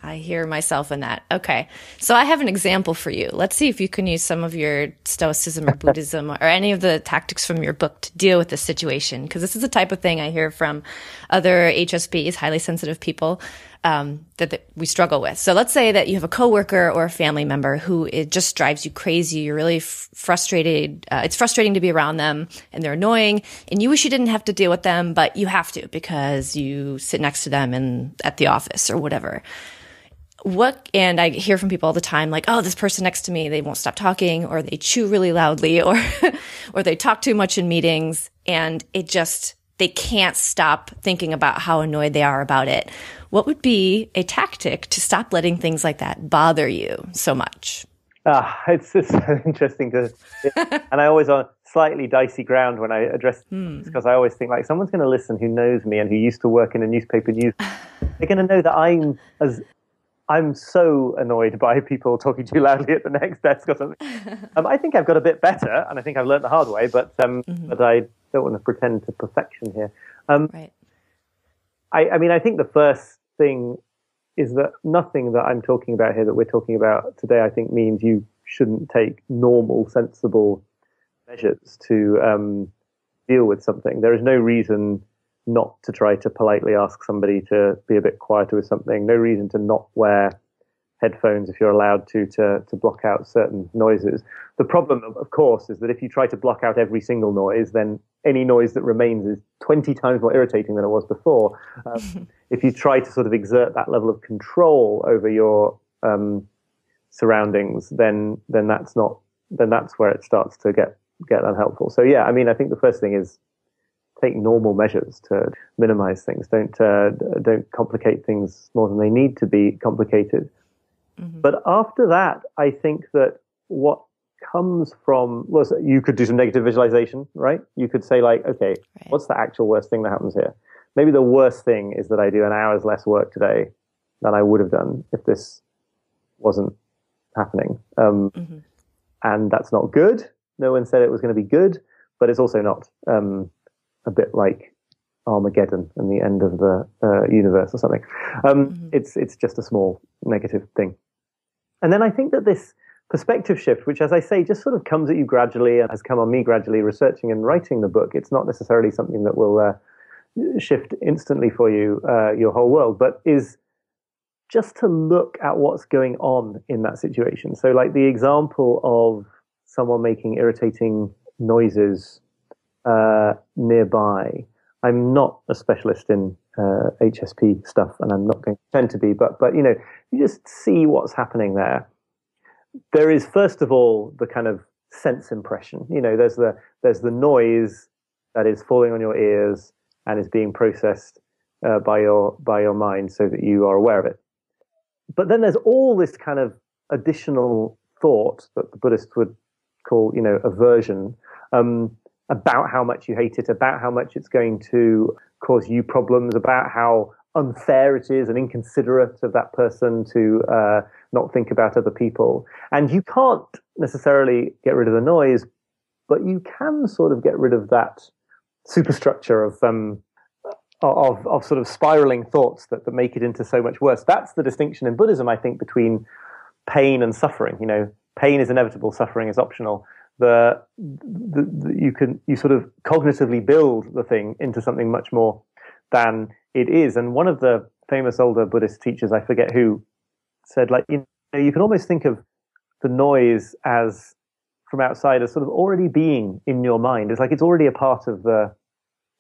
I hear myself in that. Okay. So I have an example for you. Let's see if you can use some of your Stoicism or Buddhism or any of the tactics from your book to deal with this situation. Because this is the type of thing I hear from other H S Ps, highly sensitive people, um, that, that we struggle with. So let's say that you have a coworker or a family member who it just drives you crazy. You're really f- frustrated. Uh, it's frustrating to be around them, and they're annoying, and you wish you didn't have to deal with them, but you have to because you sit next to them in, at the office or whatever. What, and I hear from people all the time, like, oh, this person next to me, they won't stop talking, or they chew really loudly, or, or they talk too much in meetings. And it just, they can't stop thinking about how annoyed they are about it. What would be a tactic to stop letting things like that bother you so much? Ah, it's just so interesting. Cause it, and I always on slightly dicey ground when I address mm. because I always think like someone's going to listen who knows me and who used to work in a newspaper news. They're going to know that I'm as I'm so annoyed by people talking too loudly at the next desk or something. um, I think I've got a bit better, and I think I've learned the hard way, but um, mm-hmm. but I don't want to pretend to perfection here. Um, right. I, I mean, I think the first thing is that nothing that I'm talking about here that we're talking about today, I think, means you shouldn't take normal, sensible measures to um, deal with something. There is no reason not to try to politely ask somebody to be a bit quieter with something. No reason to not wear headphones if you're allowed to, to, to block out certain noises. The problem, of course, is that if you try to block out every single noise, then any noise that remains is twenty times more irritating than it was before. Um, if you try to sort of exert that level of control over your um, surroundings, then then that's not then that's where it starts to get get unhelpful. So yeah, I mean, I think the first thing is take normal measures to minimize things. Don't uh, don't complicate things more than they need to be complicated. Mm-hmm. But after that, I think that what comes from, well, so you could do some negative visualization, right? You could say like, okay, right. What's the actual worst thing that happens here? Maybe the worst thing is that I do an hour's less work today than I would have done if this wasn't happening. Um, mm-hmm. And that's not good. No one said it was going to be good, but it's also not um, a bit like Armageddon and the end of the uh, universe or something. Um, mm-hmm. It's it's just a small negative thing. And then I think that this perspective shift, which, as I say, just sort of comes at you gradually and has come on me gradually researching and writing the book. It's not necessarily something that will uh, shift instantly for you, uh, your whole world, but is just to look at what's going on in that situation. So like the example of someone making irritating noises uh, nearby. I'm not a specialist in uh, H S P stuff, and I'm not going to pretend to be, but, but, you know, you just see what's happening there. There is, first of all, the kind of sense impression. You know, there's the, there's the noise that is falling on your ears and is being processed uh, by your, by your mind so that you are aware of it. But then there's all this kind of additional thought that the Buddhists would call, you know, aversion, um, about how much you hate it, about how much it's going to cause you problems, about how unfair it is and inconsiderate of that person to uh, not think about other people. And you can't necessarily get rid of the noise, but you can sort of get rid of that superstructure of um, of, of sort of spiraling thoughts that, that make it into so much worse. That's the distinction in Buddhism, I think, between pain and suffering. You know, pain is inevitable, suffering is optional. The, the, the you can you sort of cognitively build the thing into something much more than it is. And one of the famous older Buddhist teachers, I forget who, said, like, you know, you can almost think of the noise as from outside as sort of already being in your mind. It's like it's already a part of the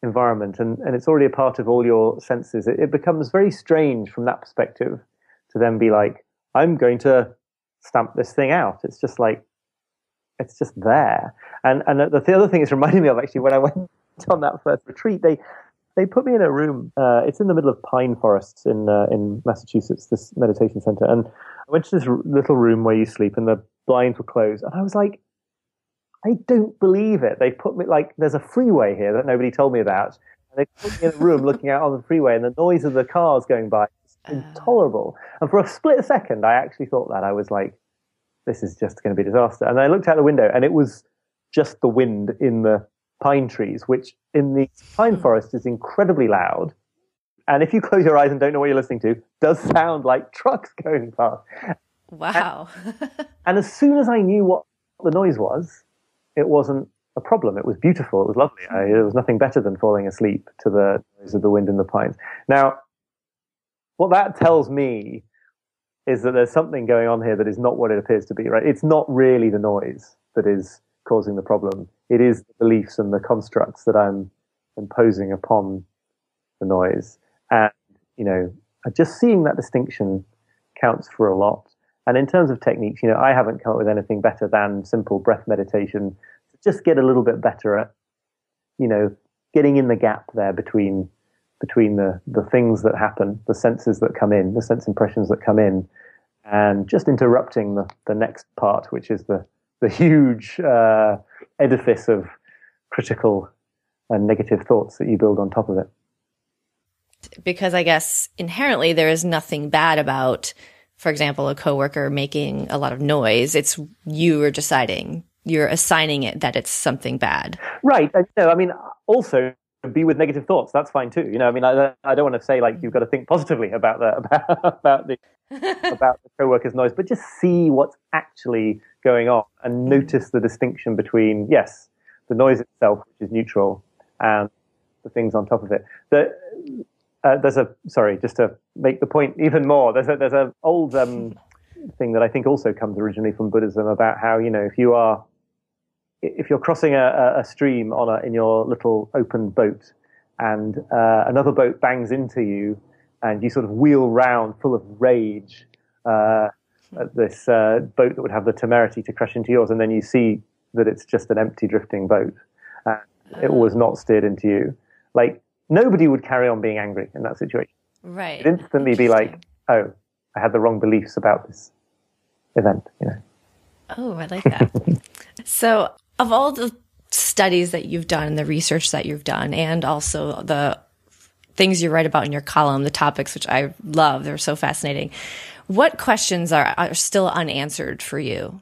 environment, and, and it's already a part of all your senses. It, it becomes very strange from that perspective to then be like, I'm going to stamp this thing out. It's just like, it's just there. And and the, the other thing it's reminding me of, actually, when I went on that first retreat, they they put me in a room. Uh, it's in the middle of pine forests in uh, in Massachusetts, this meditation center. And I went to this r- little room where you sleep, and the blinds were closed. And I was like, I don't believe it. They put me, like, there's a freeway here that nobody told me about. And they put me in a room looking out on the freeway, and the noise of the cars going by is intolerable. And for a split second, I actually thought that. I was like, this is just going to be a disaster. And I looked out the window, and it was just the wind in the pine trees, which in the pine forest is incredibly loud. And if you close your eyes and don't know what you're listening to, does sound like trucks going past. Wow. And, and as soon as I knew what the noise was, it wasn't a problem. It was beautiful. It was lovely. I, there was nothing better than falling asleep to the noise of the wind in the pines. Now, what that tells me is that there's something going on here that is not what it appears to be, right? It's not really the noise that is causing the problem. It is the beliefs and the constructs that I'm imposing upon the noise. And, you know, just seeing that distinction counts for a lot. And in terms of techniques, you know, I haven't come up with anything better than simple breath meditation to just get a little bit better at, you know, getting in the gap there between between the the things that happen, the senses that come in, the sense impressions that come in, and just interrupting the, the next part, which is the the huge uh, edifice of critical and negative thoughts that you build on top of it. Because I guess inherently there is nothing bad about, for example, a coworker making a lot of noise. It's you are deciding, you're assigning it that it's something bad. Right. No, I mean, also be with negative thoughts. That's fine too. You know, I mean, I, I don't want to say like you've got to think positively about that, about, about the about the coworker's noise, but just see what's actually going on and notice the distinction between, yes, the noise itself, which is neutral, and the things on top of it. The, uh, there's a sorry, just to make the point even more. There's a, there's an old um, thing that I think also comes originally from Buddhism about how, you know, if you are if you're crossing a, a stream on a, in your little open boat, and uh, another boat bangs into you, and you sort of wheel round full of rage uh, at this uh, boat that would have the temerity to crash into yours, and then you see that it's just an empty drifting boat. And it was not steered into you. Like, nobody would carry on being angry in that situation. Right. It'd instantly be like, oh, I had the wrong beliefs about this event, you know. Oh, I like that. So of all the studies that you've done and the research that you've done, and also the things you write about in your column, the topics, which I love, they're so fascinating. What questions are, are still unanswered for you?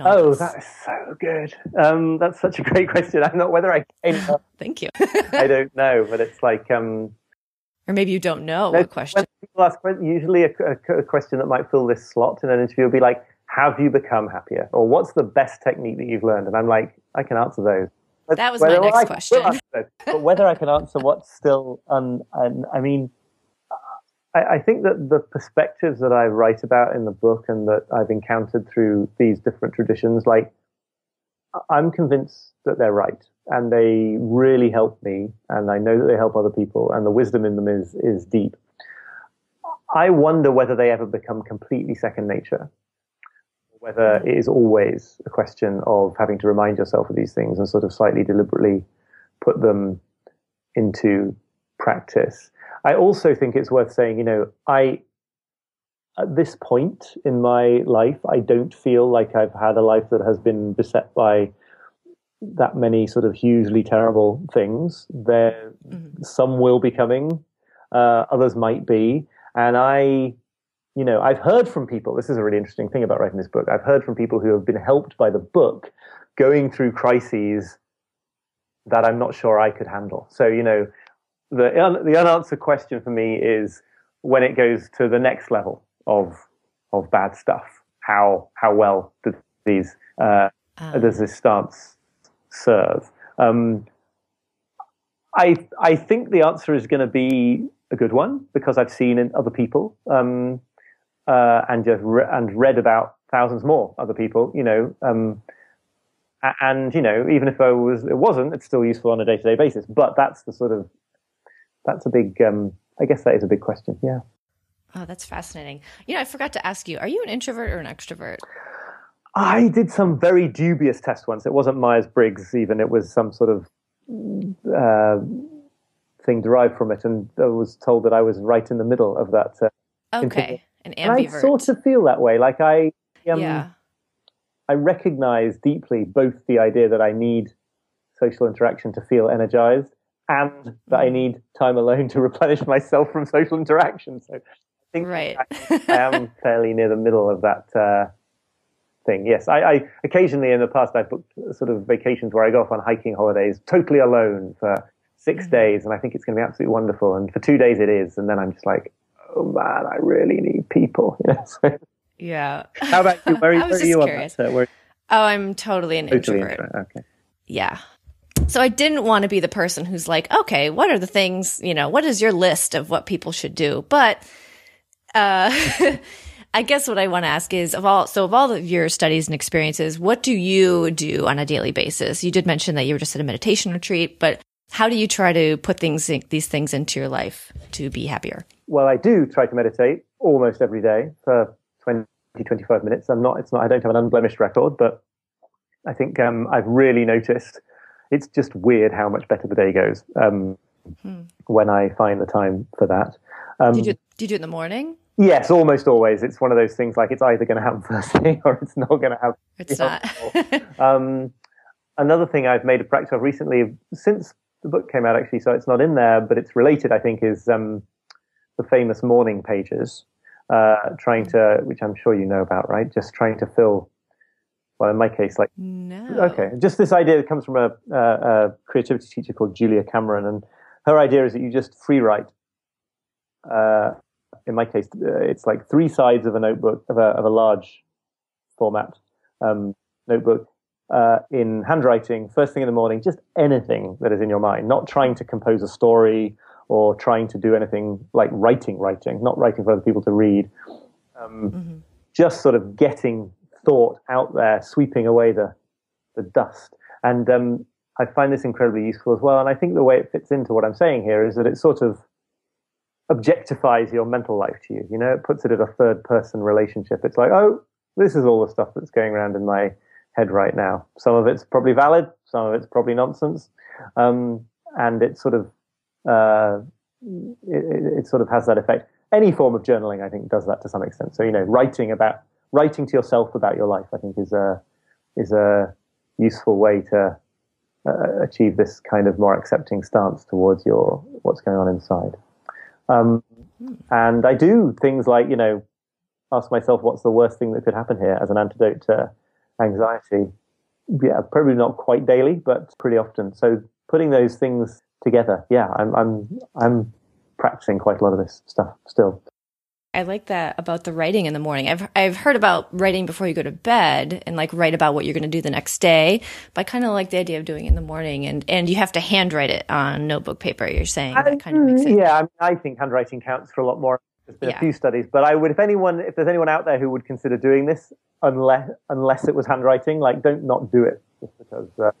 Oh, this? That is so good. Um, that's such a great question. I'm not whether I came up. Thank you. I don't know, but it's like... Um, or maybe you don't know no, what question. People ask, usually a, a, a question that might fill this slot in an interview will be like, have you become happier? Or what's the best technique that you've learned? And I'm like, I can answer those. But that was whether, my next question. Those, but whether I can answer what's still... Um, um, I mean, I, I think that the perspectives that I write about in the book and that I've encountered through these different traditions, like, I'm convinced that they're right. And they really help me. And I know that they help other people. And the wisdom in them is is deep. I wonder whether they ever become completely second nature. Whether it is always a question of having to remind yourself of these things and sort of slightly deliberately put them into practice. I also think it's worth saying, you know, I, at this point in my life, I don't feel like I've had a life that has been beset by that many sort of hugely terrible things. There, mm-hmm. some will be coming, uh, others might be. And I... You know, I've heard from people, this is a really interesting thing about writing this book, I've heard from people who have been helped by the book going through crises that I'm not sure I could handle. So, you know, the, un- the unanswered question for me is when it goes to the next level of of bad stuff, how how well do these, uh, um. does this stance serve? Um, I I think the answer is going to be a good one because I've seen in other people. Um, Uh, and just re- and read about thousands more other people, you know, um, and you know, even if I was, it wasn't, it's still useful on a day-to-day basis. But that's the sort of, that's a big, um, I guess that is a big question, yeah. Oh, that's fascinating. You know, I forgot to ask you: are you an introvert or an extrovert? I did some very dubious test once. It wasn't Myers-Briggs, even. It was some sort of uh, thing derived from it, and I was told that I was right in the middle of that. Uh, okay. Introvert. And I sort of feel that way. Like I, um, yeah. I recognize deeply both the idea that I need social interaction to feel energized and mm-hmm. that I need time alone to replenish myself from social interaction. So I think right. I, I am fairly near the middle of that uh, thing. Yes, I, I occasionally in the past I've booked sort of vacations where I go off on hiking holidays totally alone for six mm-hmm. days, and I think it's going to be absolutely wonderful. And for two days it is, and then I'm just like, oh man, I really need people. You know, so. Yeah. How about you? Where, I was where just are you curious. On that? Where... Oh, I'm totally an totally introvert. introvert. Okay. Yeah. So I didn't want to be the person who's like, okay, what are the things, you know, what is your list of what people should do? But uh, I guess what I want to ask is, of all, so of all of your studies and experiences, what do you do on a daily basis? You did mention that you were just at a meditation retreat, but how do you try to put things these things into your life to be happier? Well, I do try to meditate almost every day for twenty, twenty-five minutes. I'm not, it's not, I don't have an unblemished record, but I think um, I've really noticed it's just weird how much better the day goes um, hmm. when I find the time for that. Um, do, you do, do you do it in the morning? Yes, almost always. It's one of those things like it's either going to happen first thing or it's not going to happen. It's not. um, another thing I've made a practice of recently, since the book came out actually, so it's not in there, but it's related, I think, is um, the famous morning pages, uh, trying to, which I'm sure you know about, right? Just trying to fill, well, in my case, like, no. okay, just this idea that comes from a, a, a creativity teacher called Julia Cameron, and her idea is that you just free write. Uh, in my case, it's like three sides of a notebook, of a, of a large format um, notebook uh, in handwriting, first thing in the morning, just anything that is in your mind, not trying to compose a story or trying to do anything like writing, writing, not writing for other people to read, um, mm-hmm. just sort of getting thought out there, sweeping away the, the dust. And um, I find this incredibly useful as well. And I think the way it fits into what I'm saying here is that it sort of objectifies your mental life to you. You know, it puts it in a third person relationship. It's like, oh, this is all the stuff that's going around in my head right now. Some of it's probably valid, some of it's probably nonsense. Um, and it sort of, uh, it, it sort of has that effect. Any form of journaling, I think, does that to some extent. So, you know, writing about, writing to yourself about your life, I think is a, is a useful way to uh, achieve this kind of more accepting stance towards your, what's going on inside. Um, and I do things like, you know, ask myself, what's the worst thing that could happen here as an antidote to anxiety? Yeah, probably not quite daily, but pretty often. So putting those things together, yeah, I'm, I'm, I'm practicing quite a lot of this stuff still. I like that about the writing in the morning. I've, I've heard about writing before you go to bed and like write about what you're going to do the next day, but I kind of like the idea of doing it in the morning, and, and you have to handwrite it on notebook paper. You're saying I, that kind of makes sense. Yeah. I mean, I think handwriting counts for a lot more. There's been yeah. a few studies, but I would, if anyone, if there's anyone out there who would consider doing this, unless, unless it was handwriting, like don't not do it just because. Uh...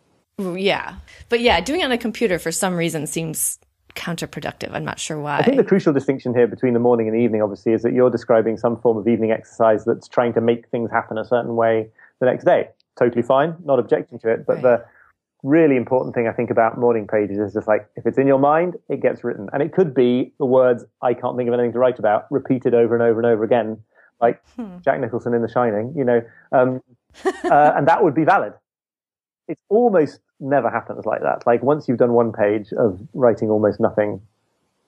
Yeah. But yeah, doing it on a computer for some reason seems counterproductive. I'm not sure why. I think the crucial distinction here between the morning and the evening, obviously, is that you're describing some form of evening exercise that's trying to make things happen a certain way the next day. Totally fine, not objecting to it. But right. the really important thing I think about morning pages is just like, if it's in your mind, it gets written. And it could be the words, I can't think of anything to write about, repeated over and over and over again, like hmm. Jack Nicholson in The Shining, you know, um, uh, and that would be valid. It almost never happens like that. Like once you've done one page of writing almost nothing,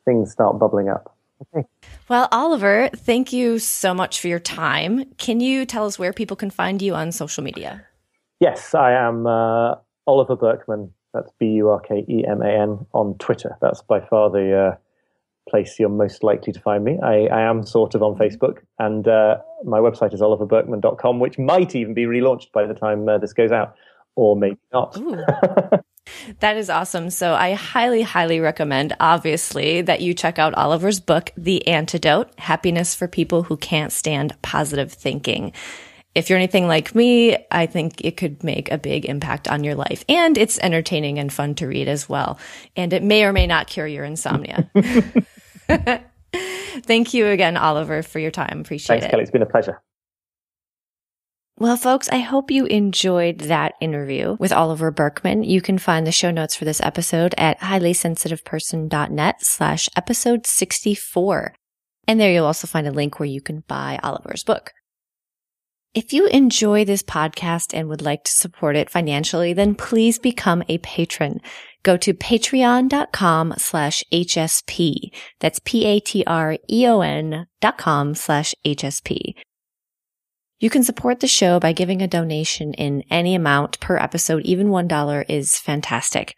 things start bubbling up. Okay. Well, Oliver, thank you so much for your time. Can you tell us where people can find you on social media? Yes, I am uh, Oliver Burkeman. That's B U R K E M A N on Twitter. That's by far the uh, place you're most likely to find me. I, I am sort of on Facebook, and uh, my website is oliver burkeman dot com, which might even be relaunched by the time uh, this goes out. Or maybe not. That is awesome. So I highly, highly recommend, obviously, that you check out Oliver's book, The Antidote: Happiness for People Who Can't Stand Positive Thinking. If you're anything like me, I think it could make a big impact on your life. And it's entertaining and fun to read as well. And it may or may not cure your insomnia. Thank you again, Oliver, for your time. Appreciate it. Thanks, Kelly. It's been a pleasure. Well, folks, I hope you enjoyed that interview with Oliver Burkeman. You can find the show notes for this episode at highlysensitiveperson.net slash episode 64. And there you'll also find a link where you can buy Oliver's book. If you enjoy this podcast and would like to support it financially, then please become a patron. Go to patreon.com slash HSP. That's P-A-T-R-E-O-N dot com slash HSP. You can support the show by giving a donation in any amount per episode. Even one dollar is fantastic.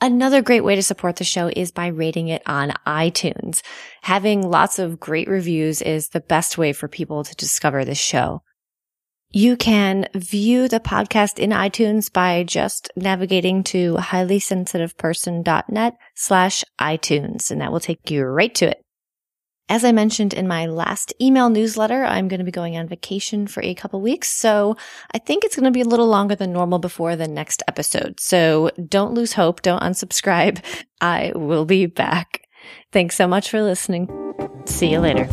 Another great way to support the show is by rating it on iTunes. Having lots of great reviews is the best way for people to discover this show. You can view the podcast in iTunes by just navigating to highlysensitiveperson.net slash iTunes, and that will take you right to it. As I mentioned in my last email newsletter, I'm going to be going on vacation for a couple weeks, so I think it's going to be a little longer than normal before the next episode. So don't lose hope. Don't unsubscribe. I will be back. Thanks so much for listening. See you later.